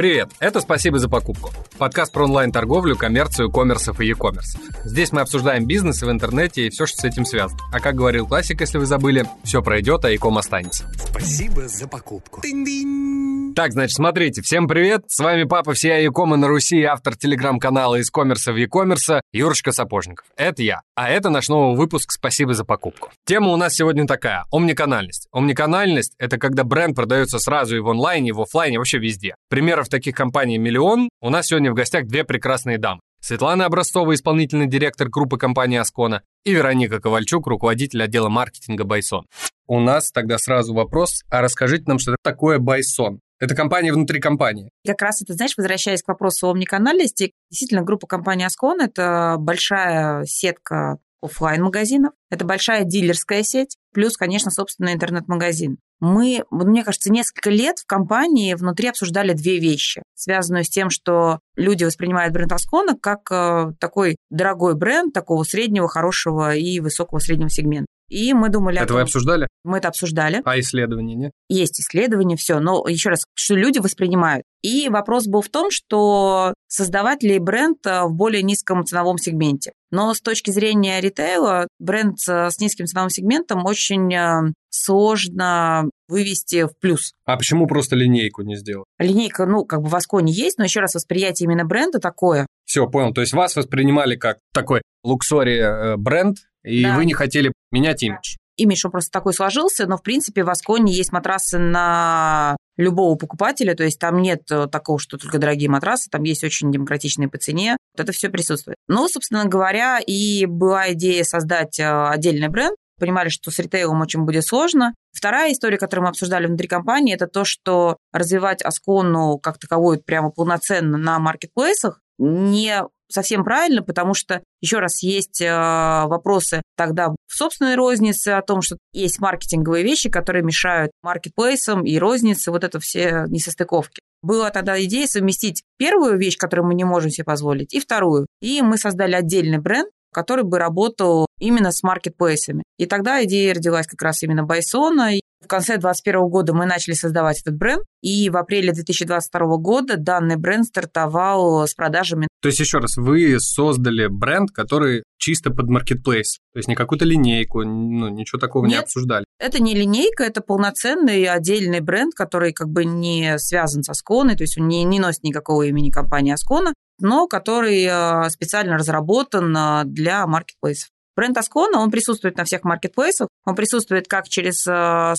Привет, это «Спасибо за покупку» – подкаст про онлайн-торговлю, коммерцию, коммерсов и e-commerce. Здесь мы обсуждаем бизнесы в интернете и все, что с этим связано. А как говорил классик, если вы забыли, все пройдет, а e-com останется. Спасибо за покупку. Так, значит, смотрите, всем привет, с вами папа всей Якомы на Руси, автор телеграм-канала «Из коммерса в e-commerce» Юрочка Сапожников. Это я, а это наш новый выпуск «Спасибо за покупку». Тема у нас сегодня такая – омниканальность. Омниканальность – это когда бренд продается сразу и в онлайне, и в офлайне, вообще везде. Примеров таких компаний миллион, у нас сегодня в гостях две прекрасные дамы. Светлана Образцова, исполнительный директор группы компании «Аскона», и Вероника Ковальчук, руководитель отдела маркетинга «Байсон». У нас тогда сразу вопрос, а расскажите нам, что такое «Байсон». Это компания внутри компании. Как раз это, знаешь, возвращаясь к вопросу омниканальности, действительно, группа компании «Аскона» – это большая сетка офлайн-магазинов, это большая дилерская сеть, плюс, конечно, собственный интернет-магазин. Мы, мне кажется, несколько лет в компании внутри обсуждали две вещи, связанную с тем, что люди воспринимают бренд Аскона как такой дорогой бренд, такого среднего, хорошего и высокого среднего сегмента. И мы думали... Это вы обсуждали? Мы это обсуждали. А исследования нет? Есть исследования, все. Но еще раз, что люди воспринимают. И вопрос был в том, что создавать ли бренд в более низком ценовом сегменте. Но с точки зрения ритейла, бренд с низким ценовым сегментом очень сложно вывести в плюс. А почему просто линейку не сделать? Линейка, в Асконе есть, но еще раз, восприятие именно бренда такое. Все, понял. То есть вас воспринимали как такой луксори бренд, и да. Вы не хотели менять имидж. Имидж, он просто такой сложился, но, в принципе, в Асконе есть матрасы на любого покупателя, то есть там нет такого, что только дорогие матрасы, там есть очень демократичные по цене, вот это все присутствует. Но, собственно говоря, и была идея создать отдельный бренд, понимали, что с ритейлом очень будет сложно. Вторая история, которую мы обсуждали внутри компании, это то, что развивать Аскону как таковую прямо полноценно на маркетплейсах не совсем правильно, потому что, еще раз, есть вопросы тогда в собственной рознице о том, что есть маркетинговые вещи, которые мешают маркетплейсам и рознице, вот это все несостыковки. Была тогда идея совместить первую вещь, которую мы не можем себе позволить, и вторую. И мы создали отдельный бренд, который бы работал именно с маркетплейсами. И тогда идея родилась как раз именно Байсона. В конце 2021 года мы начали создавать этот бренд, и в апреле 2022 года данный бренд стартовал с продажами. То есть, еще раз, вы создали бренд, который чисто под маркетплейс, то есть не какую-то линейку, ничего такого не обсуждали. Это не линейка, это полноценный отдельный бренд, который как бы не связан с Асконой, то есть он не носит никакого имени компании Аскона, но который специально разработан для маркетплейсов. Бренд Аскона, он присутствует на всех маркетплейсах, он присутствует как через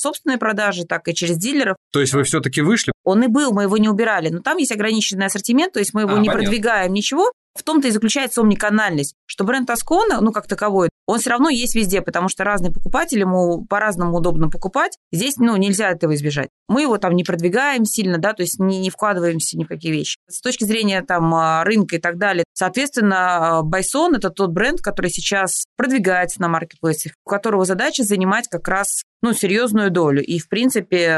собственные продажи, так и через дилеров. То есть вы все-таки вышли? Он и был, мы его не убирали, но там есть ограниченный ассортимент, то есть мы его не продвигаем ничего. В том-то и заключается омниканальность, что бренд Аскона, как таковой, он все равно есть везде, потому что разные покупатели, ему по-разному удобно покупать. Здесь, нельзя этого избежать. Мы его там не продвигаем сильно, да, то есть не вкладываемся ни в какие вещи. С точки зрения там рынка и так далее, соответственно, Байсон – это тот бренд, который сейчас продвигается на маркетплейсах, у которого задача занимать как раз серьезную долю. И, в принципе,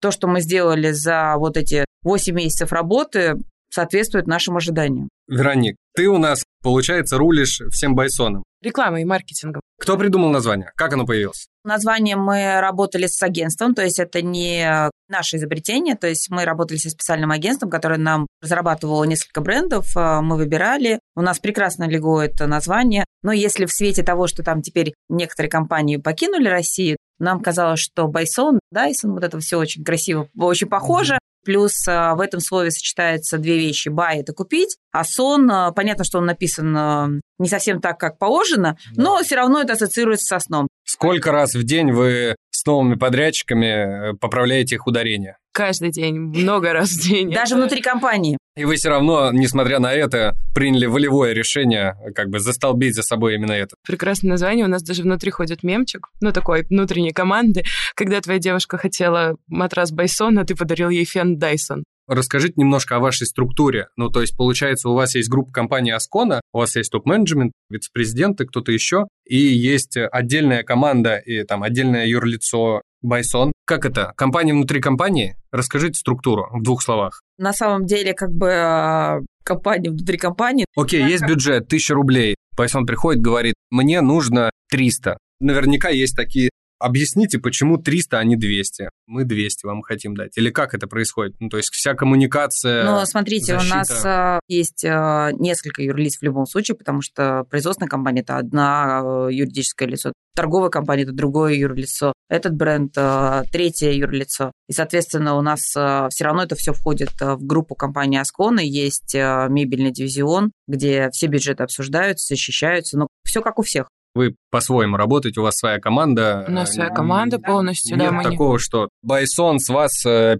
то, что мы сделали за вот эти 8 месяцев работы, соответствует нашим ожиданиям. Вероник, ты у нас, получается, рулишь всем Байсоном. Рекламой и маркетингом. Кто придумал название? Как оно появилось? Название мы работали с агентством, то есть это не наше изобретение, то есть мы работали со специальным агентством, которое нам разрабатывало несколько брендов, мы выбирали, у нас прекрасно легло это название, но если в свете того, что там теперь некоторые компании покинули Россию, нам казалось, что Байсон, Дайсон, вот это все очень красиво, очень похоже. Плюс в этом слове сочетаются две вещи. Buy – это купить, а сон, понятно, что он написан не совсем так, как положено, но все равно это ассоциируется со сном. Сколько раз в день вы с новыми подрядчиками поправляете их ударение? Каждый день, много раз в день. Даже внутри компании. И вы все равно, несмотря на это, приняли волевое решение, как бы застолбить за собой именно это. Прекрасное название. У нас даже внутри ходит мемчик, такой внутренней команды. Когда твоя девушка хотела матрас Байсон, а ты подарил ей фен Дайсон. Расскажите немножко о вашей структуре. То есть, получается, у вас есть группа компании Аскона, у вас есть топ-менеджмент, вице-президенты, кто-то еще, и есть отдельная команда и там отдельное юрлицо Байсон. Как это? Компания внутри компании? Расскажите структуру в двух словах. На самом деле, компания внутри компании. Окей, есть бюджет, 1000 рублей. Байсон приходит, говорит, мне нужно 300. Наверняка есть такие Объясните, почему 300, а не 200? Мы 200 вам хотим дать. Или как это происходит? Ну, то есть вся коммуникация, ну, смотрите, защита... у нас есть несколько юрлиц в любом случае, потому что производственная компания – это одна юридическое лицо, торговая компания – это другое юрлицо, этот бренд – третье юрлицо. И, соответственно, у нас все равно это все входит в группу компании Аскона. Есть мебельный дивизион, где все бюджеты обсуждаются, защищаются, но все как у всех. Вы по-своему работаете, у вас своя команда. У нас своя команда полностью. Нет, да, мы такого, не... что Байсон с вас 50%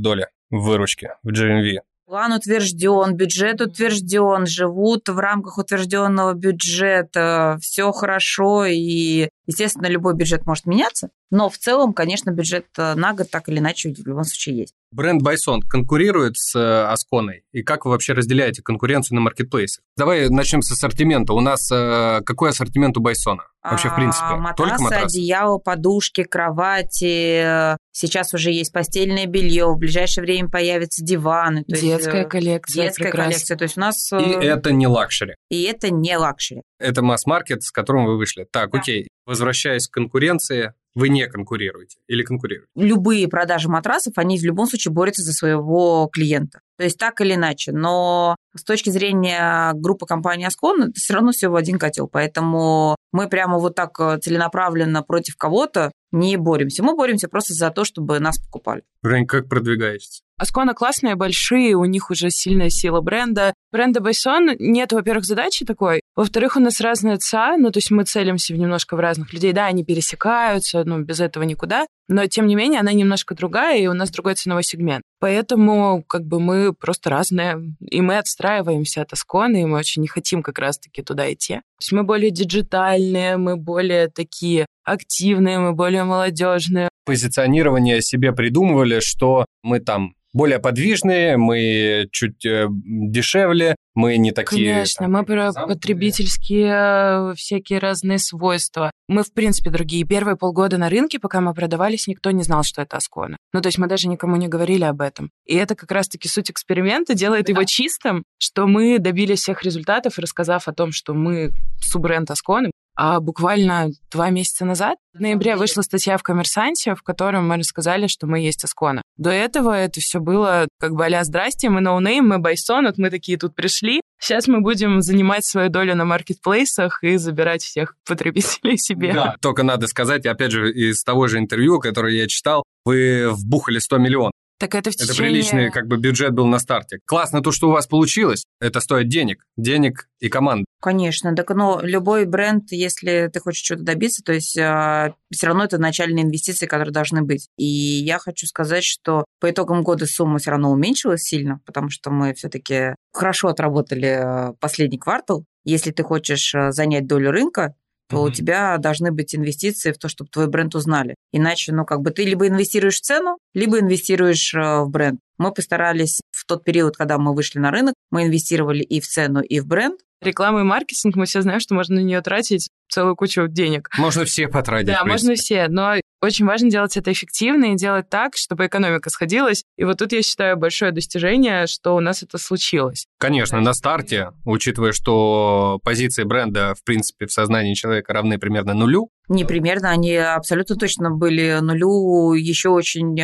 доли в выручке, в GMV. План утвержден, бюджет утвержден, живут в рамках утвержденного бюджета, все хорошо, и, естественно, любой бюджет может меняться, но в целом, конечно, бюджет на год так или иначе в любом случае есть. Бренд Байсон конкурирует с Асконой? И как вы вообще разделяете конкуренцию на маркетплейсах? Давай начнем с ассортимента. У нас какой ассортимент у Байсона? Вообще, в принципе, только матрасы? Одеяло, подушки, кровати. Сейчас уже есть постельное белье. В ближайшее время появятся диваны. То детская есть, коллекция. Детская прекрасно. Коллекция. То есть у нас... И это не лакшери. И это не лакшери. Это масс-маркет, с которым вы вышли. Так, да. Окей. Возвращаясь к конкуренции... Вы не конкурируете или конкурируете? Любые продажи матрасов, они в любом случае борются за своего клиента. То есть так или иначе. Но с точки зрения группы компании Аскона, это все равно все в один котел. Поэтому мы прямо вот так целенаправленно против кого-то не боремся. Мы боремся просто за то, чтобы нас покупали. Вероника, как продвигаетесь? Аскона классные, большие, у них уже сильная сила бренда. Бренда Байсон нет, во-первых, задачи такой. Во-вторых, у нас разная ЦА, ну, то есть мы целимся немножко в разных людей. Да, они пересекаются, ну, без этого никуда. Но, тем не менее, она немножко другая, и у нас другой ценовой сегмент. Поэтому, как бы, мы просто разные. И мы отстраиваемся от Асконы, и мы очень не хотим как раз-таки туда идти. То есть мы более диджитальные, мы более такие активные, мы более молодежные. Позиционирование себе придумывали, что мы там более подвижные, мы чуть дешевле, мы не такие... Конечно, там, мы про потребительские всякие разные свойства. Мы, в принципе, другие. Первые полгода на рынке, пока мы продавались, никто не знал, что это Аскона. Ну, то есть мы даже никому не говорили об этом. И это как раз-таки суть эксперимента, делает его чистым, что мы добились всех результатов, рассказав о том, что мы суббренд Асконы. А буквально 2 месяца назад, в ноябре, вышла статья в Коммерсанте, в которой мы рассказали, что мы есть Аскона. До этого это все было как бы а-ля «Здрасте, мы ноунейм, мы Байсон, вот мы такие тут пришли». Сейчас мы будем занимать свою долю на маркетплейсах и забирать всех потребителей себе. Да, только надо сказать, опять же, из того же интервью, которое я читал, вы вбухали 100 миллионов. Так это в течение... Это приличный как бы бюджет был на старте. Классно то, что у вас получилось. Это стоит денег. Денег и команды. Конечно. Так, но любой бренд, если ты хочешь чего-то добиться, то есть все равно это начальные инвестиции, которые должны быть. И я хочу сказать, что по итогам года сумма все равно уменьшилась сильно, потому что мы все-таки хорошо отработали последний квартал. Если ты хочешь занять долю рынка, то у тебя должны быть инвестиции в то, чтобы твой бренд узнали. Иначе, ну, как бы ты либо инвестируешь в цену, либо инвестируешь в бренд. Мы постарались в тот период, когда мы вышли на рынок, мы инвестировали и в цену, и в бренд. Реклама и маркетинг, мы все знаем, что можно на нее тратить целую кучу денег. Можно все потратить. Да, можно все, но очень важно делать это эффективно и делать так, чтобы экономика сходилась. И вот тут, я считаю, большое достижение, что у нас это случилось. Конечно, на старте, учитывая, что позиции бренда, в принципе, в сознании человека равны примерно нулю. Не примерно, они абсолютно точно были нулю еще очень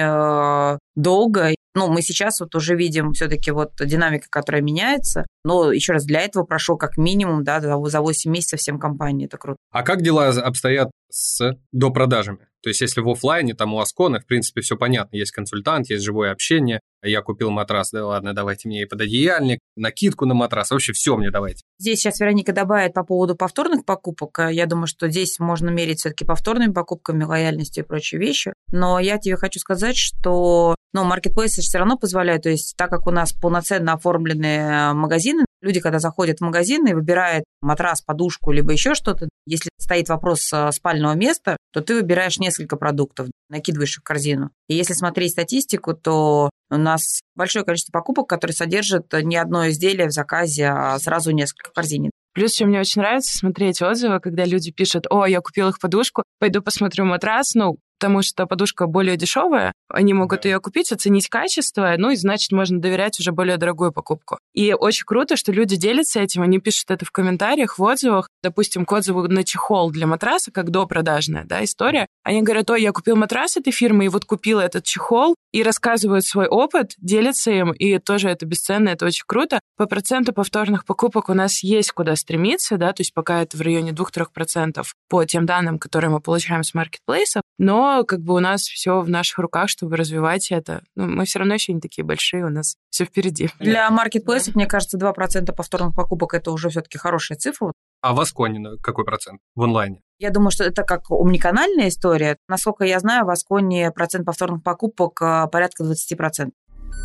долго. Ну, мы сейчас вот уже видим все-таки вот динамика, которая меняется. Но еще раз, для этого прошло как минимум, да, за 8 месяцев всем компании. Это круто. А как дела обстоят с допродажами? То есть если в офлайне, там у Асконы, в принципе, все понятно. Есть консультант, есть живое общение. Я купил матрас, да ладно, давайте мне и пододеяльник, накидку на матрас, вообще все мне давайте. Здесь сейчас Вероника добавит по поводу повторных покупок. Я думаю, что здесь можно мерить все-таки повторными покупками, лояльностью и прочие вещи. Но я тебе хочу сказать, что маркетплейсы все равно позволяют. То есть так как у нас полноценно оформлены магазины, люди, когда заходят в магазин и выбирают матрас, подушку, либо еще что-то, если стоит вопрос спального места, то ты выбираешь несколько продуктов, накидываешь их в корзину. И если смотреть статистику, то у нас большое количество покупок, которые содержат не одно изделие в заказе, а сразу несколько корзин. Плюс, что мне очень нравится, смотреть отзывы, когда люди пишут: «О, я купил их подушку, пойду посмотрю матрас». Ну, потому что подушка более дешевая, они могут ее купить, оценить качество, ну и, значит, можно доверять уже более дорогую покупку. И очень круто, что люди делятся этим, они пишут это в комментариях, в отзывах, допустим, к отзыву на чехол для матраса, как допродажная, да, история. Они говорят: ой, я купил матрас этой фирмы, и вот купила этот чехол, и рассказывают свой опыт, делятся им, и тоже это бесценно, это очень круто. По проценту повторных покупок у нас есть куда стремиться, да, то есть пока это в районе 2-3% по тем данным, которые мы получаем с маркетплейсов, но как бы у нас все в наших руках, чтобы развивать это. Ну, мы все равно еще не такие большие, у нас все впереди. Для маркетплейсов, мне кажется, 2% повторных покупок – это уже все-таки хорошая цифра. А в Асконе какой процент в онлайне? Я думаю, что это как омниканальная история. Насколько я знаю, в Асконе процент повторных покупок порядка 20%.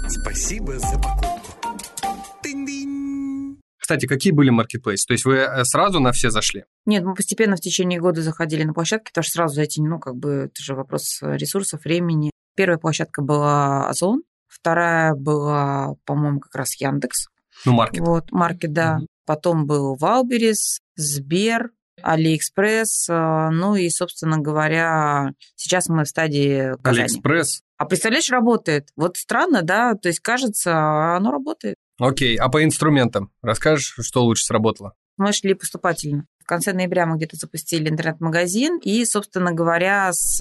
Спасибо за покупку. Кстати, какие были маркетплейсы? То есть вы сразу на все зашли? Нет, мы постепенно в течение года заходили на площадки, потому что сразу зайти, ну, как бы, это же вопрос ресурсов, времени. Первая площадка была Ozon, вторая была, по-моему, как раз Яндекс. Ну, Маркет. Вот, Маркет, да. Mm-hmm. Потом был Wildberries, Сбер, Алиэкспресс, ну и, собственно говоря, сейчас мы в стадии Казани. Алиэкспресс? А представляешь, работает. Вот странно, да? То есть, кажется, оно работает. Окей, а по инструментам расскажешь, что лучше сработало? Мы шли поступательно. В конце ноября мы где-то запустили интернет-магазин, и, собственно говоря, с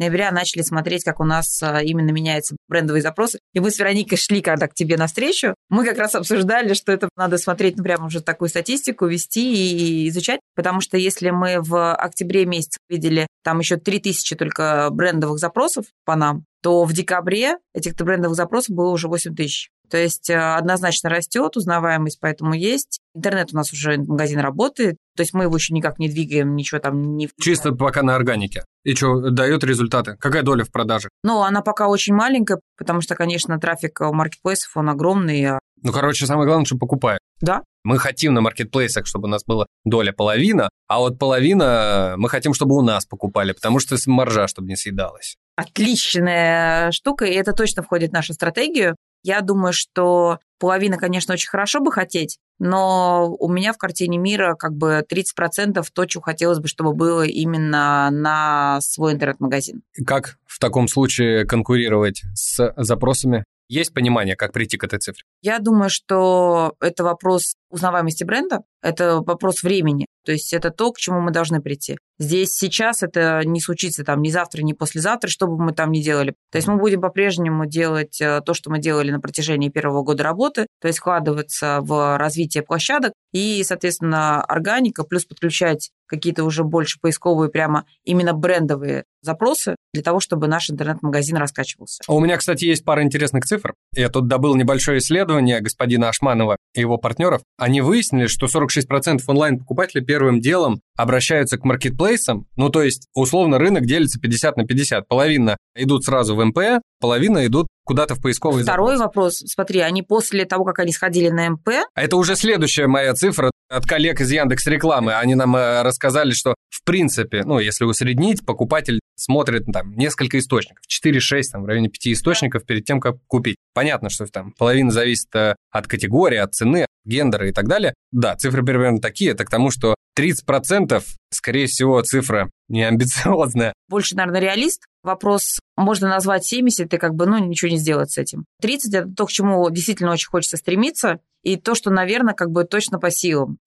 ноября начали смотреть, как у нас именно меняются брендовые запросы. И мы с Вероникой шли когда к тебе навстречу. Мы как раз обсуждали, что это надо смотреть, ну, прямо уже такую статистику вести и изучать, потому что если мы в октябре месяце видели там еще 3000 только брендовых запросов по нам, то в декабре этих брендовых запросов было уже 8000. То есть однозначно растет, узнаваемость поэтому есть. Интернет у нас уже, магазин работает, то есть мы его еще никак не двигаем, ничего там не... Чисто пока на органике. И что, дает результаты? Какая доля в продажах? Ну, она пока очень маленькая, потому что, конечно, трафик у маркетплейсов, он огромный. Ну, короче, самое главное, что покупают. Да. Мы хотим на маркетплейсах, чтобы у нас была доля половина, а вот половина мы хотим, чтобы у нас покупали, потому что маржа, чтобы не съедалась. Отличная штука, и это точно входит в нашу стратегию. Я думаю, что половина, конечно, очень хорошо бы хотеть, но у меня в картине мира как бы 30% то, чего хотелось бы, чтобы было именно на свой интернет-магазин. Как в таком случае конкурировать с запросами? Есть понимание, как прийти к этой цифре? Я думаю, что это вопрос узнаваемости бренда, это вопрос времени. То есть это то, к чему мы должны прийти. Здесь сейчас это не случится там ни завтра, ни послезавтра, что бы мы там ни делали. То есть мы будем по-прежнему делать то, что мы делали на протяжении первого года работы, то есть вкладываться в развитие площадок и, соответственно, органика, плюс подключать какие-то уже больше поисковые, прямо именно брендовые запросы для того, чтобы наш интернет-магазин раскачивался. У меня, кстати, есть пара интересных цифр. Я тут добыл небольшое исследование господина Ашманова и его партнеров. Они выяснили, что 46% онлайн-покупателей первым делом обращаются к маркетплейсам. Ну, то есть, условно, рынок делится 50/50. Половина идут сразу в МП, половина идут куда-то в поисковые запросы. Второй вопрос. Смотри, они после того, как они сходили на МП... Это уже следующая моя цифра от коллег из Яндекс.Рекламы. Они нам рассказали, что, в принципе, ну, если усреднить, покупатель смотрит там несколько источников, 4-6, там, в районе 5 источников перед тем, как купить. Понятно, что там половина зависит от категории, от цены, от гендера и так далее. Да, цифры примерно такие. Это к тому, что 30%, скорее всего, цифра не амбициозная. Больше, наверное, реалист. Вопрос, можно назвать 70, и как бы, ну, ничего не сделать с этим. 30 – это то, к чему действительно очень хочется стремиться, и то, что, наверное, как бы точно по силам.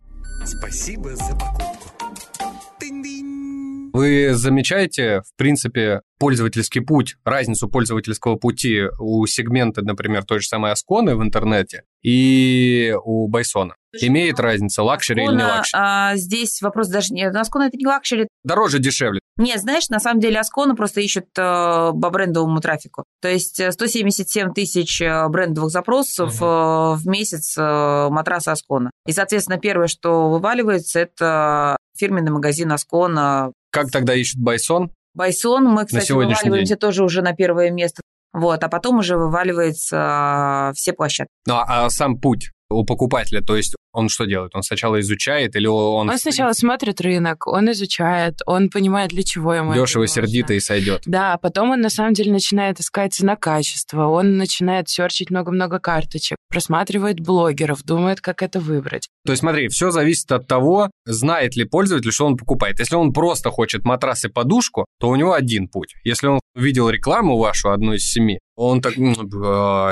Спасибо за покупку. Вы замечаете, в принципе, пользовательский путь, разницу пользовательского пути у сегмента, например, той же самой Асконы в интернете и у Байсона? Имеет разница, лакшери или не лакшери? Здесь вопрос даже не... Аскона это не лакшери. Дороже, дешевле. Нет, знаешь, на самом деле Аскона просто ищут по брендовому трафику. То есть 177 000 брендовых запросов в месяц матраса Аскона. И, соответственно, первое, что вываливается, это фирменный магазин Аскона. Как тогда ищут Байсон? Байсон мы, кстати, вываливаемся тоже уже на первое место. Вот, а потом уже вываливаются все площадки. Ну, а сам путь у покупателя, то есть он что делает? Он сначала изучает или он... Он сначала смотрит рынок, он изучает, он понимает, для чего ему это нужно. Дешево, сердито и сойдет. Да, потом он на самом деле начинает искать цена-качество, он начинает серчить много-много карточек, просматривает блогеров, думает, как это выбрать. То есть смотри, все зависит от того, знает ли пользователь, что он покупает. Если он просто хочет матрас и подушку, то у него один путь. Если он увидел рекламу вашу, одну из 7, он так,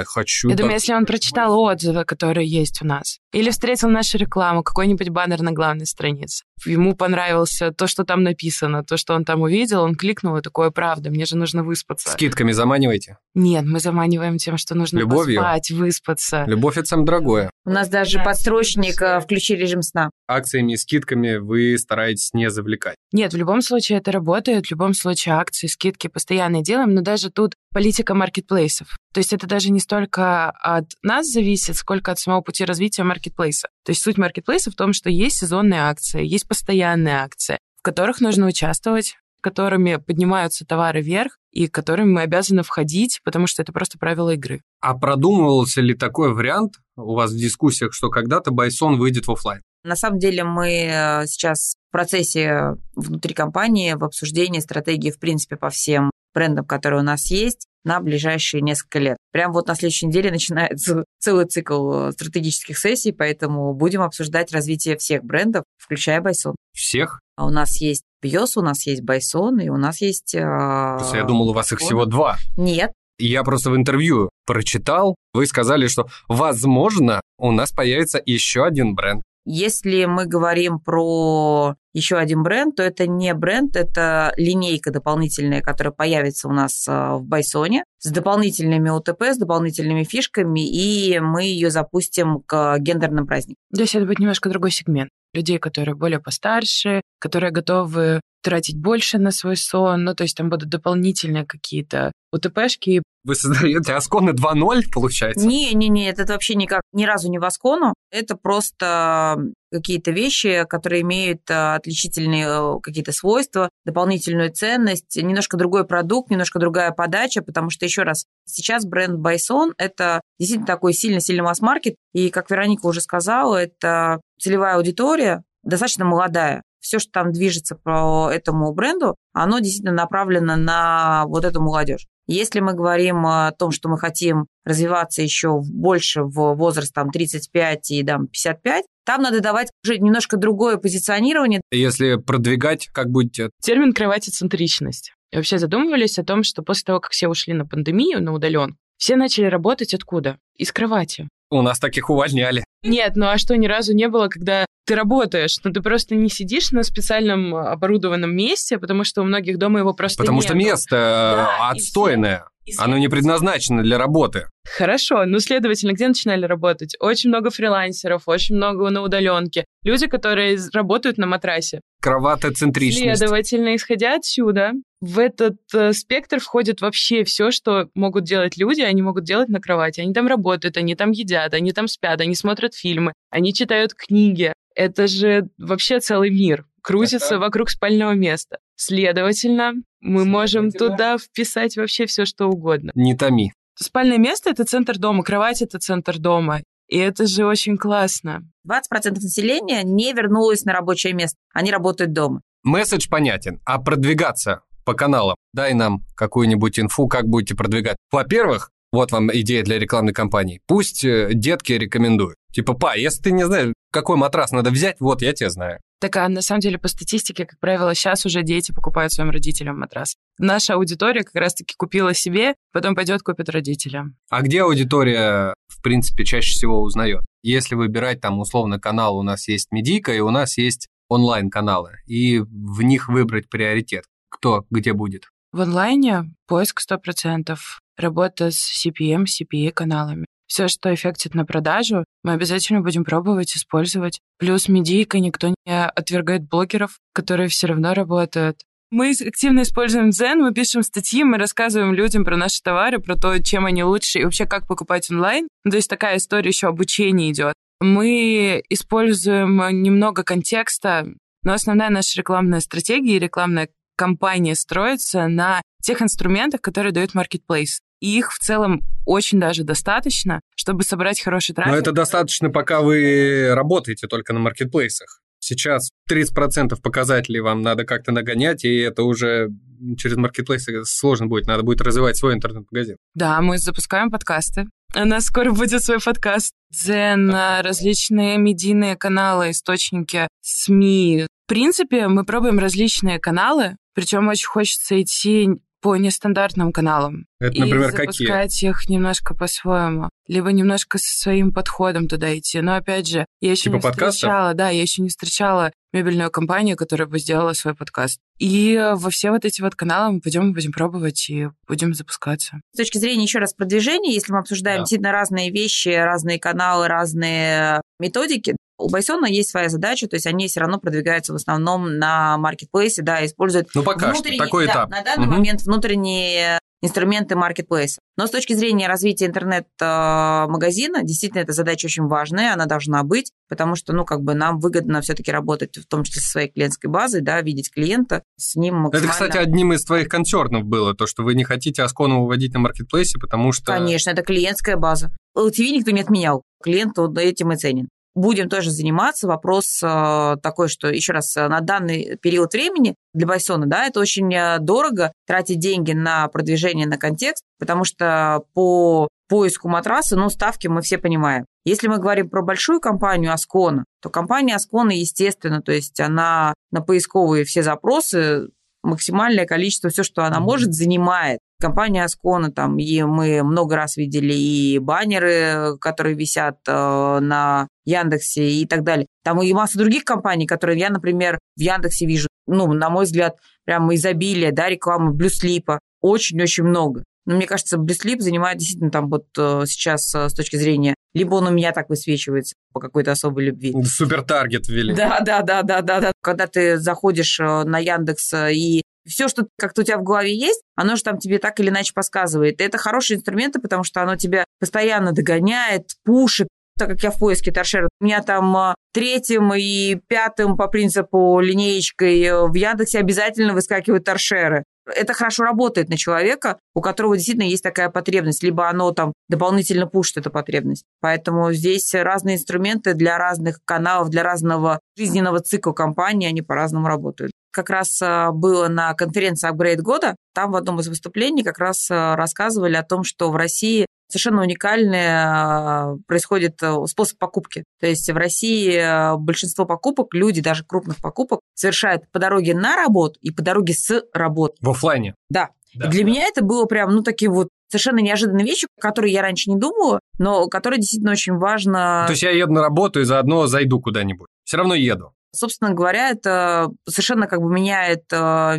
хочу... Я думаю, если он прочитал отзывы, которые есть у нас, или встретил нашу рекламу, какой-нибудь баннер на главной странице, ему понравился то, что там написано, то, что он там увидел, он кликнул, и такое, правда, мне же нужно выспаться. Скидками заманиваете? Нет, мы заманиваем тем, что нужно поспать, выспаться. Любовь – это самое дорогое. У нас даже подсрочник «Включи режим сна». Акциями и скидками вы стараетесь не завлекать? Нет, в любом случае это работает, в любом случае акции, скидки постоянно делаем, но даже тут политика маркетплейсов. То есть это даже не столько от нас зависит, сколько от самого пути развития маркетплейса. То есть суть маркетплейса в том, что есть сезонные акции, есть постоянные акции, в которых нужно участвовать, которыми поднимаются товары вверх и которыми мы обязаны входить, потому что это просто правило игры. А продумывался ли такой вариант у вас в дискуссиях, что когда-то Байсон выйдет в офлайн? На самом деле мы сейчас в процессе внутри компании, в обсуждении стратегии, в принципе, по всем брендам, которые у нас есть, на ближайшие несколько лет. Прямо вот на следующей неделе начинается целый цикл стратегических сессий, поэтому будем обсуждать развитие всех брендов, включая Байсон. Всех? А у нас есть Бьос, у нас есть Байсон, и у нас есть... Просто я думал, у вас их всего 2. Нет. Я просто в интервью прочитал, вы сказали, что, возможно, у нас появится еще один бренд. Если мы говорим про еще один бренд, то это не бренд, это линейка дополнительная, которая появится у нас в Байсоне с дополнительными УТП, с дополнительными фишками, и мы ее запустим к гендерным праздникам. То есть это будет немножко другой сегмент. Людей, которые более постарше, которые готовы тратить больше на свой сон, ну, то есть там будут дополнительные какие-то УТПшки. Вы создаете Асконы 2.0, получается? Не, это вообще никак, ни разу не в Аскону. Это просто какие-то вещи, которые имеют отличительные какие-то свойства, дополнительную ценность, немножко другой продукт, немножко другая подача, потому что, еще раз, сейчас бренд Байсон – это действительно такой сильно-сильный масс-маркет, и, как Вероника уже сказала, это целевая аудитория, достаточно молодая. Все, что там движется по этому бренду, оно действительно направлено на вот эту молодежь. Если мы говорим о том, что мы хотим развиваться еще больше в возраст там, 35 и 55, там надо давать уже немножко другое позиционирование. Если продвигать, как будете? Термин «кроватицентричность». Вообще задумывались о том, что после того, как все ушли на пандемию, на удаленку, все начали работать откуда? Из кровати. У нас таких увольняли. Нет, ну а что, ни разу не было, когда ты работаешь, но ты просто не сидишь на специальном оборудованном месте, потому что у многих дома его просто нет. Потому что место отстойное. Оно не предназначено для работы. Хорошо, ну, следовательно, где начинали работать? Очень много фрилансеров, очень много на удаленке. Люди, которые работают на матрасе. Кроватоцентричность. Следовательно, исходя отсюда, в этот спектр входит вообще все, что могут делать люди, они могут делать на кровати. Они там работают, они там едят, они там спят, они смотрят фильмы, они читают книги. Это же вообще целый мир крутится вокруг спального места. Следовательно, мы можем туда вписать вообще все, что угодно. Не томи. Спальное место – это центр дома, кровать – это центр дома. И это же очень классно. 20% населения не вернулось на рабочее место. Они работают дома. Месседж понятен. А продвигаться по каналам? Дай нам какую-нибудь инфу, как будете продвигать. Во-первых, вот вам идея для рекламной кампании. Пусть детки рекомендуют. Типа, па, если ты не знаешь, какой матрас надо взять, вот я тебя знаю. Так, а на самом деле по статистике, как правило, сейчас уже дети покупают своим родителям матрас. Наша аудитория как раз-таки купила себе, потом пойдет купит родителям. А где аудитория, в принципе, чаще всего узнает? Если выбирать там условно канал, у нас есть медийка и у нас есть онлайн-каналы, и в них выбрать приоритет. Кто где будет? В онлайне поиск 100%. Работа с CPM, CPA-каналами. Все, что эффектит на продажу, мы обязательно будем пробовать, использовать. Плюс медийка, никто не отвергает блогеров, которые все равно работают. Мы активно используем Дзен, мы пишем статьи, мы рассказываем людям про наши товары, про то, чем они лучше и вообще как покупать онлайн. То есть такая история еще обучения идет. Мы используем немного контекста, но основная наша рекламная стратегия и рекламная кампания строится на тех инструментах, которые дает маркетплейс. и их в целом очень даже достаточно, чтобы собрать хороший трафик. Но это достаточно, пока вы работаете только на маркетплейсах. Сейчас 30% показателей вам надо как-то нагонять, и это уже через маркетплейсы сложно будет, надо будет развивать свой интернет-магазин. Да, мы запускаем подкасты. У нас скоро будет свой подкаст. Дзен, различные медийные каналы, источники, СМИ. В принципе, мы пробуем различные каналы, причем очень хочется идти по нестандартным каналам. Это, например, какие? И запускать их немножко по-своему. Либо немножко со своим подходом туда идти. Но, опять же, я еще типа не подкастов? Встречала... Да, я еще не встречала мебельную компанию, которая бы сделала свой подкаст. И во все вот эти вот каналы мы пойдем и будем пробовать, и будем запускаться. С точки зрения, еще раз, продвижения, если мы обсуждаем действительно разные вещи, разные каналы, разные методики, у Байсона есть своя задача, то есть они все равно продвигаются в основном на маркетплейсе, да, используют на данный момент внутренние инструменты маркетплейса. Но с точки зрения развития интернет-магазина, действительно, эта задача очень важная, она должна быть, потому что, нам выгодно все-таки работать, в том числе со своей клиентской базой, да, видеть клиента, с ним максимально... Это, кстати, одним из твоих концернов было, то, что вы не хотите Аскону выводить на маркетплейсе, потому что... Конечно, это клиентская база. LTV никто не отменял, клиент этим и ценен. Будем тоже заниматься. Вопрос такой, что, еще раз, на данный период времени для Байсона, да, это очень дорого тратить деньги на продвижение, на контекст, потому что по поиску матраса, ставки мы все понимаем. Если мы говорим про большую компанию Аскона, то компания Аскона, естественно, то есть она на поисковые все запросы, максимальное количество, все, что она может, занимает. Компания Аскона, там, и мы много раз видели и баннеры, которые висят на Яндексе и так далее. Там и масса других компаний, которые я, например, в Яндексе вижу, на мой взгляд, прямо изобилие, да, рекламы Blue Sleep, очень-очень много. Но мне кажется, Blue Sleep занимает действительно там вот сейчас с точки зрения, либо он у меня так высвечивается по какой-то особой любви. Супертаргет ввели. Да. Когда ты заходишь на Яндекс и все, что как-то у тебя в голове есть, оно же там тебе так или иначе подсказывает. И это хорошие инструменты, потому что оно тебя постоянно догоняет, пушит. Так как я в поиске торшера, у меня там 3-м и 5-м по принципу линеечкой в Яндексе обязательно выскакивают торшеры. Это хорошо работает на человека, у которого действительно есть такая потребность, либо оно там дополнительно пушит эту потребность. Поэтому здесь разные инструменты для разных каналов, для разного жизненного цикла компании, они по-разному работают. Как раз было на конференции «Апгрейд года», там в одном из выступлений как раз рассказывали о том, что в России совершенно уникальный происходит способ покупки. То есть в России большинство покупок, люди, даже крупных покупок, совершают по дороге на работу и по дороге с работы. В офлайне. Да. И для меня это было прям, такие вот совершенно неожиданные вещи, которые я раньше не думала, но которые действительно очень важно. То есть я еду на работу и заодно зайду куда-нибудь. Все равно еду. Собственно говоря, это совершенно меняет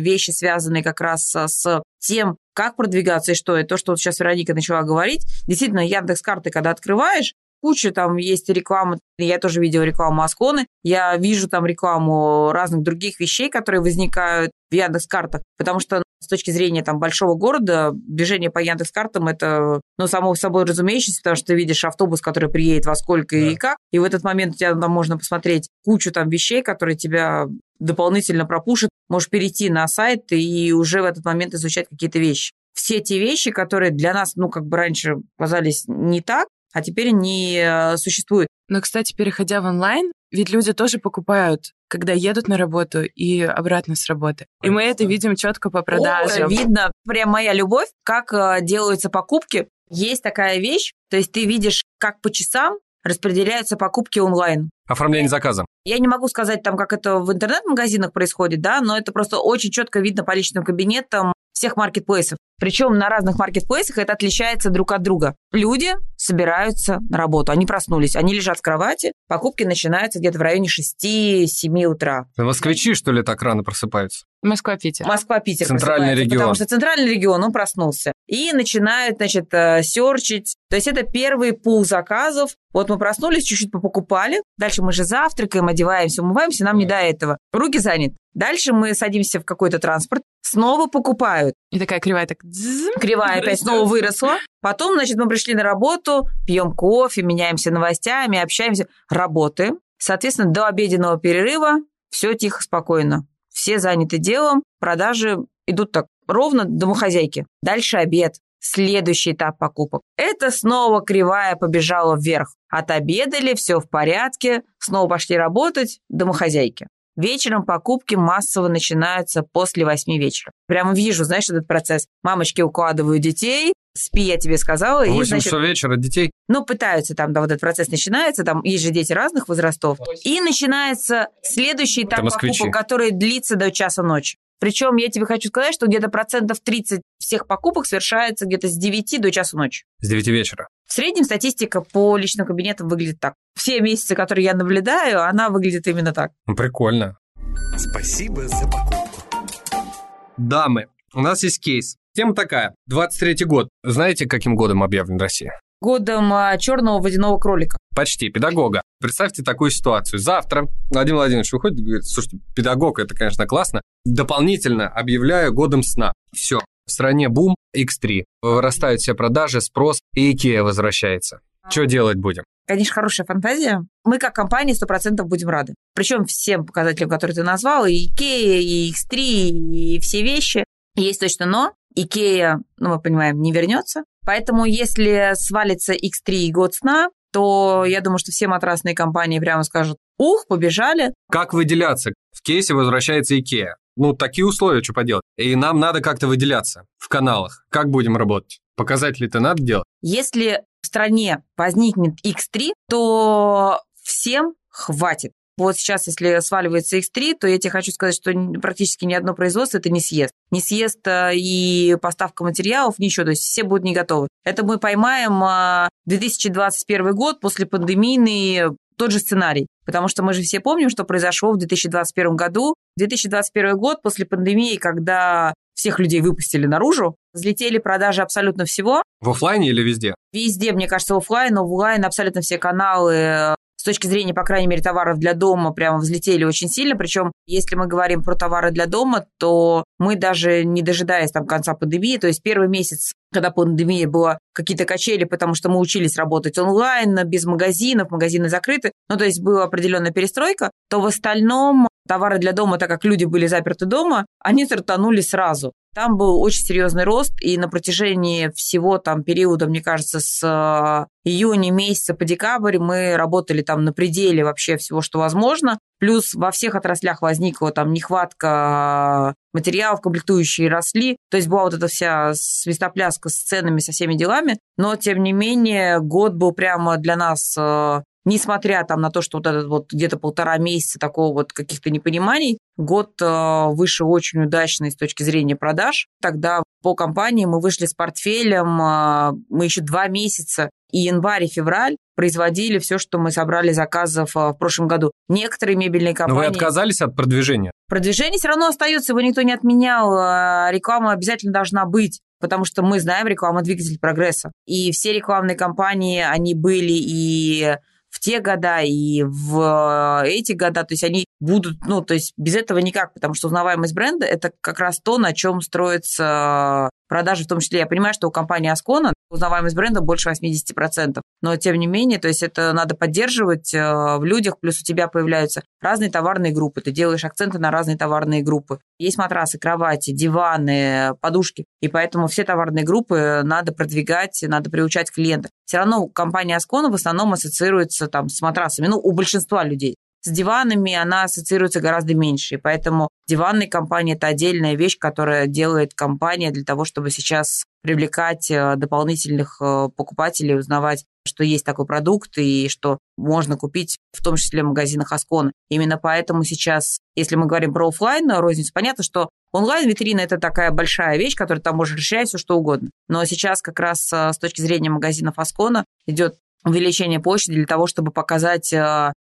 вещи, связанные как раз с тем, как продвигаться и что. И то, что вот сейчас Вероника начала говорить. Действительно, Яндекс.Карты, когда открываешь, куча там есть рекламы. Я тоже видела рекламу Асконы. Я вижу там рекламу разных других вещей, которые возникают в Яндекс.Картах. Потому что с точки зрения большого города движение по Яндекс.Картам – это само собой разумеющееся, потому что ты видишь автобус, который приедет во сколько и как. И в этот момент у тебя там можно посмотреть кучу вещей, которые тебя дополнительно пропушат. Можешь перейти на сайт и уже в этот момент изучать какие-то вещи. Все те вещи, которые для нас, раньше казались не так, а теперь не существует. Но, кстати, переходя в онлайн, ведь люди тоже покупают, когда едут на работу и обратно с работы. И мы это видим четко по продажам. Видно, прям моя любовь, как делаются покупки. Есть такая вещь, то есть ты видишь, как по часам распределяются покупки онлайн. Оформление заказа. Я не могу сказать, как это в интернет-магазинах происходит, да, но это просто очень четко видно по личным кабинетам всех маркетплейсов. Причем на разных маркетплейсах это отличается друг от друга. Люди собираются на работу, они проснулись, они лежат в кровати, покупки начинаются где-то в районе 6-7 утра. Москвичи, что ли, так рано просыпаются? Москва-Питер. Москва-Питер. Центральный регион. Потому что центральный регион, он проснулся. И начинают, серчить. То есть это первый пул заказов. Вот мы проснулись, чуть-чуть попокупали. Дальше мы же завтракаем, одеваемся, умываемся, нам не до этого. Руки заняты. Дальше мы садимся в какой-то транспорт, снова покупают. И такая кривая кривая опять снова выросла. Потом, мы пришли на работу, пьем кофе, меняемся новостями, общаемся, работаем. Соответственно, до обеденного перерыва все тихо, спокойно. Все заняты делом, продажи идут так ровно, домохозяйки. Дальше обед. следующий этап покупок. Это снова кривая побежала вверх. Отобедали, все в порядке, снова пошли работать, домохозяйки. Вечером покупки массово начинаются после 8 вечера. Прямо вижу, знаешь, этот процесс. Мамочки укладывают детей, спи, я тебе сказала. 8 часов вечера детей. Ну, пытаются там, да, вот этот процесс начинается, там есть же дети разных возрастов. И начинается следующий этап покупок, который длится до часа ночи. Причем я тебе хочу сказать, что где-то 30% всех покупок совершается где-то с 9 до часу ночи. С 9 вечера. В среднем статистика по личным кабинетам выглядит так. Все месяцы, которые я наблюдаю, она выглядит именно так. Прикольно. Спасибо за покупку. Дамы, у нас есть кейс. Тема такая. 23-й год. Знаете, каким годом объявлена Россия? Годом черного водяного кролика. Почти, педагога. Представьте такую ситуацию. Завтра Владимир Владимирович выходит и говорит: слушайте, педагог, это, конечно, классно. Дополнительно объявляю годом сна. Все, в стране бум, X3. Вырастают все продажи, спрос, и IKEA возвращается. Что делать будем? Конечно, хорошая фантазия. Мы, как компания, 100% будем рады. Причем всем показателям, которые ты назвал, и IKEA, и X3, и все вещи. Есть точно но. IKEA, ну, мы понимаем, не вернется. Поэтому, если свалится X3 и год сна, то я думаю, что все матрасные компании прямо скажут: ух, побежали. Как выделяться? В кейсе возвращается IKEA. Ну, такие условия, что поделать. И нам надо как-то выделяться в каналах. Как будем работать? Показатели-то надо делать? Если в стране возникнет X3, то всем хватит. Вот сейчас, если сваливается X3, то я тебе хочу сказать, что практически ни одно производство это не съест. Не съест и поставка материалов, ничего, то есть все будут не готовы. Это мы поймаем 2021 год после пандемийный тот же сценарий, потому что мы же все помним, что произошло в 2021 году. 2021 год после пандемии, когда всех людей выпустили наружу, взлетели продажи абсолютно всего. В офлайне или везде? Везде, мне кажется, офлайн, онлайн, абсолютно все каналы. С точки зрения, по крайней мере, товаров для дома прямо взлетели очень сильно. Причем, если мы говорим про товары для дома, то мы даже не дожидаясь там конца пандемии, то есть первый месяц, когда пандемия была, какие-то качели, потому что мы учились работать онлайн, без магазинов, магазины закрыты. Ну, то есть была определенная перестройка, то в остальном товары для дома, так как люди были заперты дома, они стартанули сразу. Там был очень серьезный рост, и на протяжении всего там периода, мне кажется, с июня месяца по декабрь мы работали там на пределе вообще всего, что возможно. Плюс во всех отраслях возникла там нехватка материалов, комплектующие росли. То есть была вот эта вся свистопляска с ценами, со всеми делами. Но, тем не менее, год был прямо для нас... Несмотря там на то, что вот этот вот где-то 1,5 месяца такого вот каких-то непониманий, год вышел очень удачный с точки зрения продаж. Тогда по компании мы вышли с портфелем, мы еще 2 месяца, и январь, и февраль производили все, что мы собрали заказов в прошлом году. Некоторые мебельные компании... Но вы отказались от продвижения? Продвижение все равно остается, его никто не отменял. Реклама обязательно должна быть. Потому что мы знаем, реклама – двигатель прогресса. И все рекламные кампании, они были и в те года, и в эти года. То есть они будут, ну, то есть без этого никак. Потому что узнаваемость бренда – это как раз то, на чем строится продажи. В том числе, я понимаю, что у компании Аскона узнаваемость бренда больше 80%. Но, тем не менее, то есть это надо поддерживать в людях. Плюс у тебя появляются разные товарные группы. Ты делаешь акценты на разные товарные группы. Есть матрасы, кровати, диваны, подушки. И поэтому все товарные группы надо продвигать, надо приучать клиента. Все равно компания Аскона в основном ассоциируется там с матрасами. Ну, у большинства людей. С диванами она ассоциируется гораздо меньше. И поэтому диванная компания – это отдельная вещь, которая делает компания для того, чтобы сейчас привлекать дополнительных покупателей, узнавать, что есть такой продукт и что можно купить, в том числе в магазинах Аскона. Именно поэтому сейчас, если мы говорим про офлайн розницу, понятно, что онлайн-витрина – это такая большая вещь, которая там может решать все, что угодно. Но сейчас как раз с точки зрения магазинов Аскона идет увеличение площади для того, чтобы показать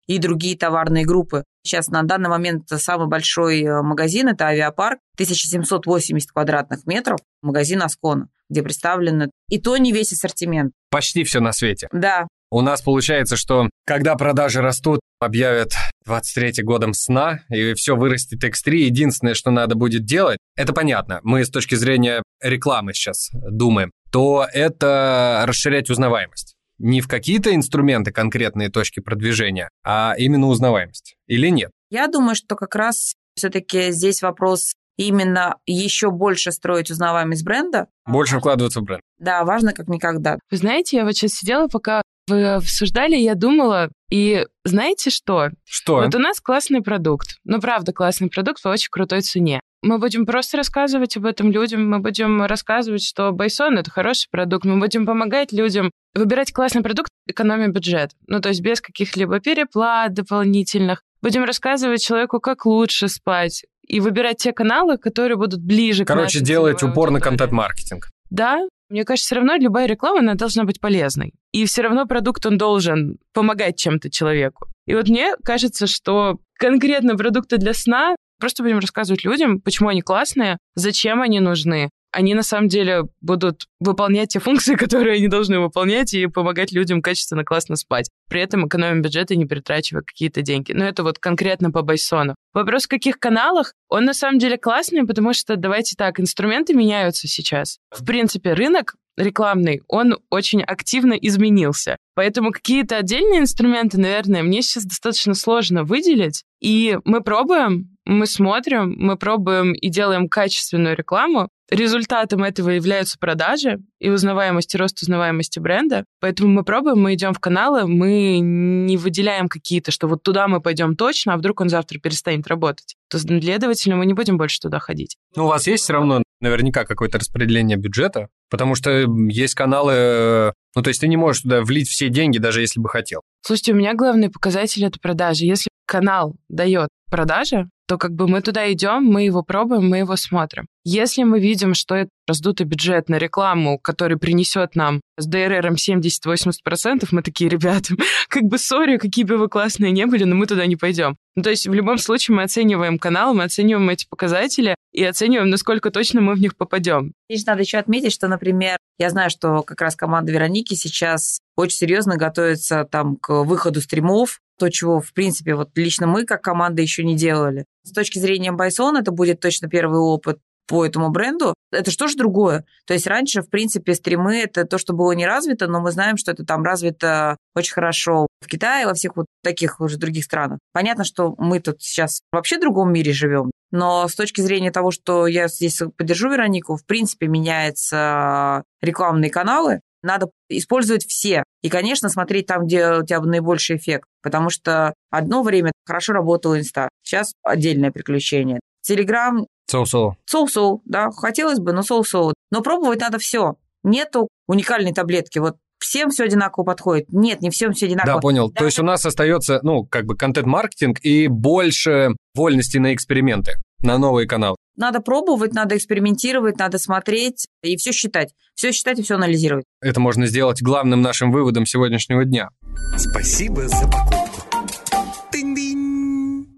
и другие товарные группы. Сейчас на данный момент самый большой магазин – это авиапарк, 1780 квадратных метров, магазин Аскона, где представлено и то не весь ассортимент. Почти все на свете. Да. У нас получается, что когда продажи растут, объявят 23-й годом сна, и все вырастет X3. Единственное, что надо будет делать, это понятно, мы с точки зрения рекламы сейчас думаем, то это расширять узнаваемость. Не в какие-то инструменты, конкретные точки продвижения, а именно узнаваемость. Или нет? Я думаю, что как раз все-таки здесь вопрос именно еще больше строить узнаваемость бренда. Больше вкладываться в бренд. Да, важно как никогда. Вы знаете, я вот сейчас сидела, пока вы обсуждали, я думала, и знаете что? Что? Вот у нас классный продукт. Ну, правда, классный продукт по очень крутой цене. Мы будем просто рассказывать об этом людям, мы будем рассказывать, что Байсон — это хороший продукт, мы будем помогать людям выбирать классный продукт, экономя бюджет. Ну, то есть без каких-либо переплат дополнительных. Будем рассказывать человеку, как лучше спать, и выбирать те каналы, которые будут ближе к нашему. Короче, делать упор на контент-маркетинг. Да. Мне кажется, все равно любая реклама, она должна быть полезной. И все равно продукт, он должен помогать чем-то человеку. И вот мне кажется, что конкретно продукты для сна просто будем рассказывать людям, почему они классные, зачем они нужны. Они на самом деле будут выполнять те функции, которые они должны выполнять, и помогать людям качественно, классно спать. При этом экономим бюджет и не перетрачивая какие-то деньги. Но это вот конкретно по Байсону. Вопрос, в каких каналах, он на самом деле классный, потому что, давайте так, инструменты меняются сейчас. В принципе, рынок рекламный, он очень активно изменился. Поэтому какие-то отдельные инструменты, наверное, мне сейчас достаточно сложно выделить. И мы пробуем, мы смотрим, мы пробуем и делаем качественную рекламу. Результатом этого являются продажи и узнаваемость, и рост узнаваемости бренда. Поэтому мы пробуем, мы идем в каналы, мы не выделяем какие-то, что вот туда мы пойдем точно, а вдруг он завтра перестанет работать. То, следовательно, мы не будем больше туда ходить. Ну, у вас есть все равно наверняка какое-то распределение бюджета, потому что есть каналы... Ну, то есть ты не можешь туда влить все деньги, даже если бы хотел. Слушайте, у меня главный показатель — это продажи. Если канал дает продажи, то как бы мы туда идем, мы его пробуем, мы его смотрим. Если мы видим, что это раздутый бюджет на рекламу, который принесет нам с ДРРом 70-80%, мы такие, ребята, как бы сори, какие бы вы классные не были, но мы туда не пойдем. Ну, то есть в любом случае мы оцениваем канал, мы оцениваем эти показатели и оцениваем, насколько точно мы в них попадем. Здесь надо еще отметить, что, например, я знаю, что как раз команда Вероники сейчас очень серьезно готовится там к выходу стримов, то, чего, в принципе, вот лично мы, как команда, еще не делали. С точки зрения Байсон, это будет точно первый опыт по этому бренду. Это что же другое? То есть раньше, в принципе, стримы – это то, что было не развито, но мы знаем, что это там развито очень хорошо в Китае, во всех вот таких уже других странах. Понятно, что мы тут сейчас вообще в другом мире живем, но с точки зрения того, что я здесь поддержу Веронику, в принципе, меняются рекламные каналы. Надо использовать все. И, конечно, смотреть там, где у тебя наибольший эффект. Потому что одно время хорошо работал Инста. Сейчас отдельное приключение. Телеграм... Соу-соу. Соу-соу, да. Хотелось бы, но соу-соу. Но пробовать надо все. Нету уникальной таблетки. Вот всем все одинаково подходит. Нет, не всем все одинаково. Да, понял. То есть у нас остается, ну, как бы контент-маркетинг и больше вольности на эксперименты, на новые каналы. Надо пробовать, надо экспериментировать, надо смотреть и все считать. Все считать и все анализировать. Это можно сделать главным нашим выводом сегодняшнего дня. Спасибо за покупку.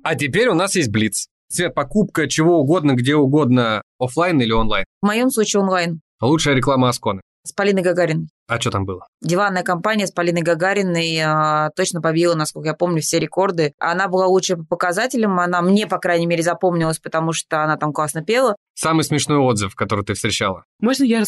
А теперь у нас есть блиц. Свет, покупка чего угодно, где угодно, офлайн или онлайн? В моем случае онлайн. Лучшая реклама Асконы. С Полиной Гагариной. А что там было? Диванная компания с Полиной Гагариной точно побила, насколько я помню, все рекорды. Она была лучшая по показателям. Она мне, по крайней мере, запомнилась, потому что она там классно пела. Самый смешной отзыв, который ты встречала? Можно я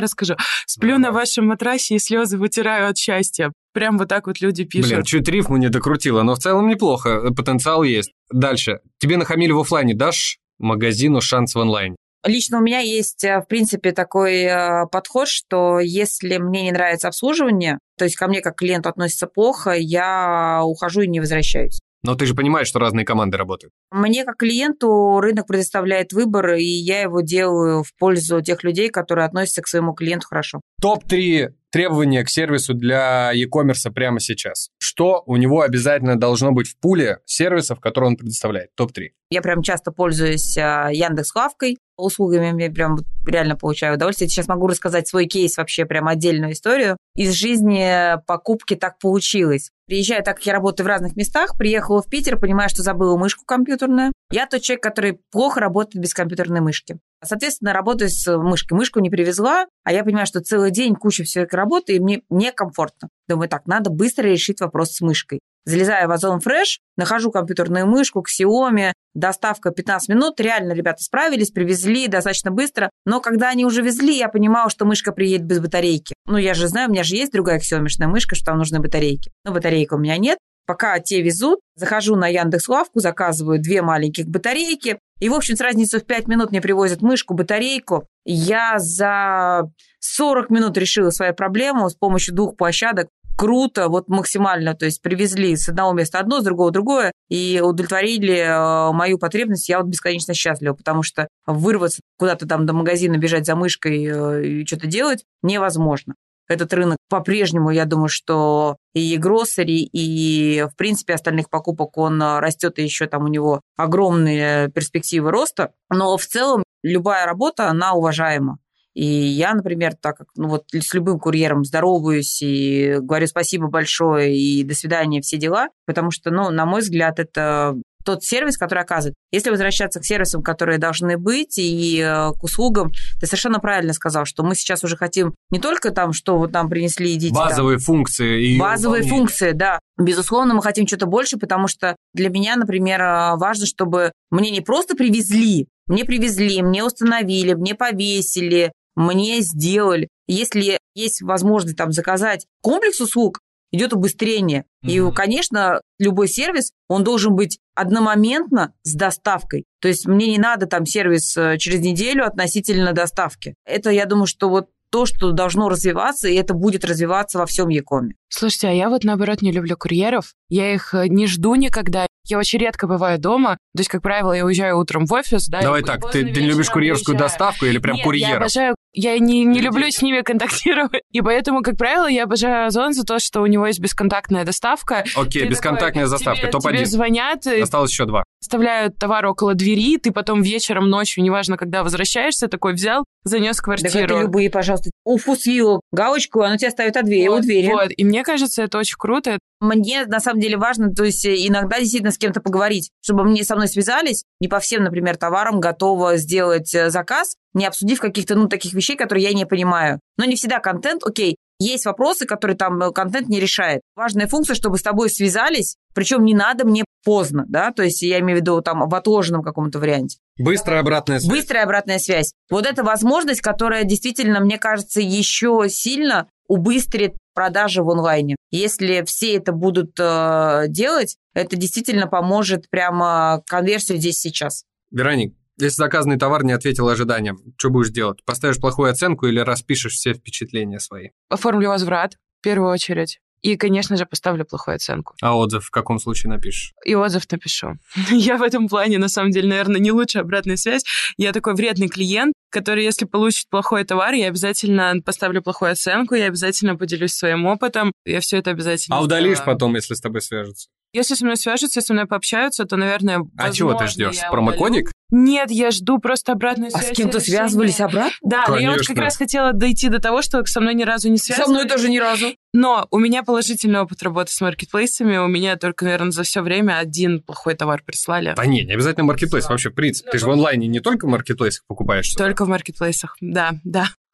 расскажу? Сплю на вашем матрасе и слезы вытираю от счастья. Прям вот так вот люди пишут. Блин, чуть рифму не докрутила, но в целом неплохо. Потенциал есть. Дальше. Тебе нахамили в офлайне. Дашь магазину шанс в онлайне? Лично у меня есть, в принципе, такой подход, что если мне не нравится обслуживание, то есть ко мне как к клиенту относится плохо, я ухожу и не возвращаюсь. Но ты же понимаешь, что разные команды работают. Мне как клиенту рынок предоставляет выбор, и я его делаю в пользу тех людей, которые относятся к своему клиенту хорошо. Топ-3 требования к сервису для e-commerce прямо сейчас. Что у него обязательно должно быть в пуле сервисов, которые он предоставляет? Топ-3. Я прям часто пользуюсь Яндекс.Лавкой. Услугами я прям реально получаю удовольствие. Сейчас могу рассказать свой кейс, вообще прям отдельную историю. Из жизни покупки так получилось. Приезжая, так как я работаю в разных местах, приехала в Питер, понимаю, что забыла мышку компьютерную. Я тот человек, который плохо работает без компьютерной мышки. Соответственно, работаю с мышкой. Мышку не привезла, а я понимаю, что целый день куча всякой работы, и мне некомфортно. Думаю, так, надо быстро решить вопрос с мышкой. Залезаю в Ozon Fresh, нахожу компьютерную мышку к Xiaomi, доставка 15 минут, реально ребята справились, привезли достаточно быстро, но когда они уже везли, я понимала, что мышка приедет без батарейки. Ну, я же знаю, у меня же есть другая Xiaomi-шная мышка, что там нужны батарейки. Но батарейки у меня нет, Пока те везут, захожу на Яндекс.Лавку, заказываю 2 маленьких батарейки. И, в общем, с разницей в 5 минут мне привозят мышку, батарейку. Я за 40 минут решила свою проблему с помощью 2 площадок. Круто, вот максимально, то есть привезли с одного места одно, с другого другое, и удовлетворили мою потребность. Я вот бесконечно счастлива, потому что вырваться куда-то там до магазина, бежать за мышкой и что-то делать невозможно. Этот рынок по-прежнему, я думаю, что и гроссери, и, в принципе, остальных покупок он растет, и еще там у него огромные перспективы роста. Но в целом любая работа, она уважаема. И я, например, так как вот с любым курьером здороваюсь и говорю спасибо большое и до свидания, все дела, потому что, на мой взгляд, это тот сервис, который оказывает. Если возвращаться к сервисам, которые должны быть, и к услугам, ты совершенно правильно сказал, что мы сейчас уже хотим не только там, что вот нам принесли, идите. Базовые там, функции. Базовые функции, да. Безусловно, мы хотим что-то больше, потому что для меня, например, важно, чтобы мне не просто привезли, мне установили, мне повесили, мне сделали. Если есть возможность там заказать комплекс услуг, идет убыстрение. Mm-hmm. И, конечно, любой сервис, он должен быть одномоментно с доставкой. То есть мне не надо там сервис через неделю относительно доставки. Это, я думаю, что вот то, что должно развиваться, и это будет развиваться во всем e-коме. Слушайте, а я вот, наоборот, не люблю курьеров. Я их не жду никогда. Я очень редко бываю дома. То есть, как правило, я уезжаю утром в офис. Да, давай так, ты не любишь курьерскую доставку или прям курьеров? Я обожаю. Я не люблю с ними контактировать. И поэтому, как правило, я обожаю Озон за то, что у него есть бесконтактная доставка. Окей, бесконтактная доставка, топ-1. Тебе звонят. Осталось еще 2. Оставляют товар около двери, ты потом вечером, ночью, неважно, когда возвращаешься, такой взял, занес в квартиру. Да это любые, пожалуйста. Уфусвилу галочку, оно тебя ставит у двери. Вот, и мне кажется, это очень круто. Мне, на самом деле, важно, то есть иногда действительно с кем-то поговорить, чтобы мне со мной связались, не по всем, например, товарам готова сделать заказ, не обсудив каких-то, таких вещей, которые я не понимаю. Но не всегда контент, окей, есть вопросы, которые там контент не решает. Важная функция, чтобы с тобой связались, причем не надо мне поздно, да, то есть я имею в виду там в отложенном каком-то варианте. Быстрая обратная связь. Быстрая обратная связь. Вот эта возможность, которая действительно, мне кажется, еще сильно убыстрит продажи в онлайне. Если все это будут делать, это действительно поможет прямо конверсию здесь сейчас. Вероник, если заказанный товар не ответил ожиданиям, что будешь делать? Поставишь плохую оценку или распишешь все впечатления свои? Оформлю возврат в первую очередь. И, конечно же, поставлю плохую оценку. А отзыв в каком случае напишешь? И отзыв напишу. Я в этом плане, на самом деле, наверное, не лучшая обратная связь. Я такой вредный клиент, который, если получит плохой товар, я обязательно поставлю плохую оценку, я обязательно поделюсь своим опытом, я все это обязательно... А удалишь потом, если с тобой свяжутся? Если со мной свяжутся, если со мной пообщаются, то, наверное, возможно, а чего ты ждешь? Промокодик? Нет, я жду просто обратную связь. А с кем-то связывались обратно? Да, но я вот как раз хотела дойти до того, что со мной ни разу не связывались. Со мной тоже ни разу. Но у меня положительный опыт работы с маркетплейсами. У меня только, наверное, за все время 1 плохой товар прислали. Да не обязательно маркетплейс. Вообще, в принципе, ты же в онлайне не только в маркетплейсах покупаешь что-то. Только в маркетплейсах, да.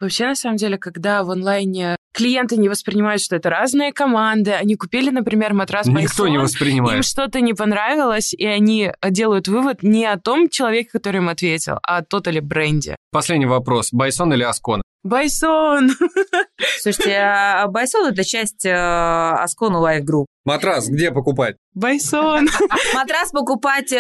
Вообще, на самом деле, когда в онлайне клиенты не воспринимают, что это разные команды, они купили, например, матрас Байсон, никто не воспринимает. Им что-то не понравилось, и они делают вывод не о том человеке, который им ответил, а о тотали бренде. Последний вопрос. Байсон или Аскона? Байсон! Слушайте, а Байсон – это часть Askona Life Group. Матрас где покупать? Байсон! Матрас покупать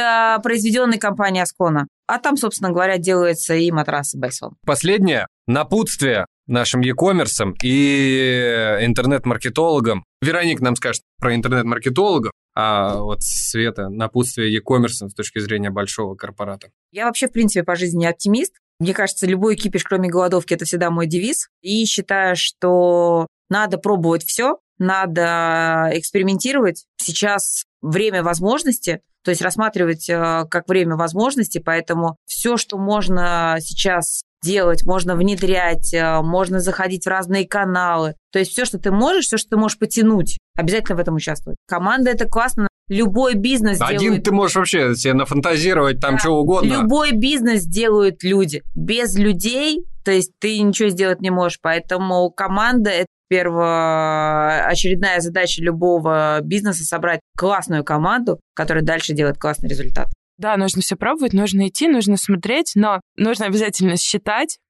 произведенной компанией Askona. А там, собственно говоря, делаются и матрасы Байсон. Последнее напутствие нашим e-коммерсам и интернет-маркетологам. Вероника нам скажет про интернет-маркетологов, а вот Света напутствие e-коммерсам с точки зрения большого корпората. Я вообще, в принципе, по жизни оптимист. Мне кажется, любой кипиш, кроме голодовки, это всегда мой девиз. И считаю, что надо пробовать все, надо экспериментировать. Сейчас время возможности, то есть рассматривать как время возможности, поэтому все, что можно сейчас делать, можно внедрять, можно заходить в разные каналы. То есть все, что ты можешь, все, что ты можешь потянуть, обязательно в этом участвовать. Команда – это классно. Любой бизнес один делают... Один ты можешь вообще себе нафантазировать там чего угодно. Любой бизнес делают люди. Без людей, то есть ты ничего сделать не можешь. Поэтому команда – это первоочередная задача любого бизнеса – собрать классную команду, которая дальше делает классный результат. Да, нужно все пробовать, нужно идти, нужно смотреть, но нужно обязательно считать,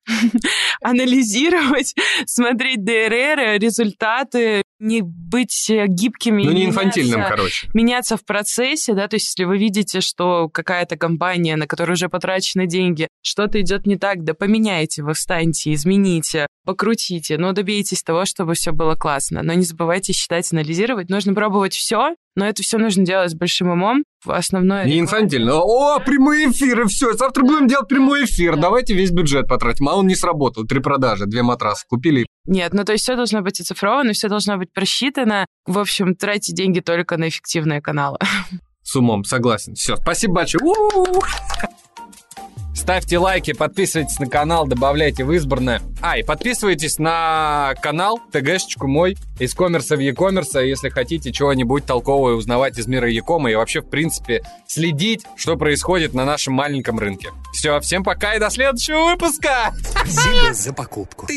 анализировать, смотреть ДРР, результаты, не быть гибкими. Ну, не инфантильным, короче. Меняться в процессе, да, то есть если вы видите, что какая-то компания, на которую уже потрачены деньги, что-то идет не так, да поменяйте, вы встаньте, измените, покрутите, но добейтесь того, чтобы все было классно. Но не забывайте считать, анализировать. Нужно пробовать все, но это все нужно делать с большим умом. Основное... Не инфантильно. О, прямые эфиры, все, завтра будем делать прямой эфир, давайте весь бюджет потратим. А он не сработал, 3 продажи, 2 матраса купили. Нет, ну то есть все должно быть оцифровано, все должно быть просчитано. В общем, тратьте деньги только на эффективные каналы. С умом, согласен. Все, спасибо большое. Ставьте лайки, подписывайтесь на канал, добавляйте в избранное. И подписывайтесь на канал ТГшечку мой из коммерса в e-commerce, если хотите чего-нибудь толкового узнавать из мира e-кома и вообще, в принципе, следить, что происходит на нашем маленьком рынке. Все, всем пока и до следующего выпуска! Спасибо за покупку.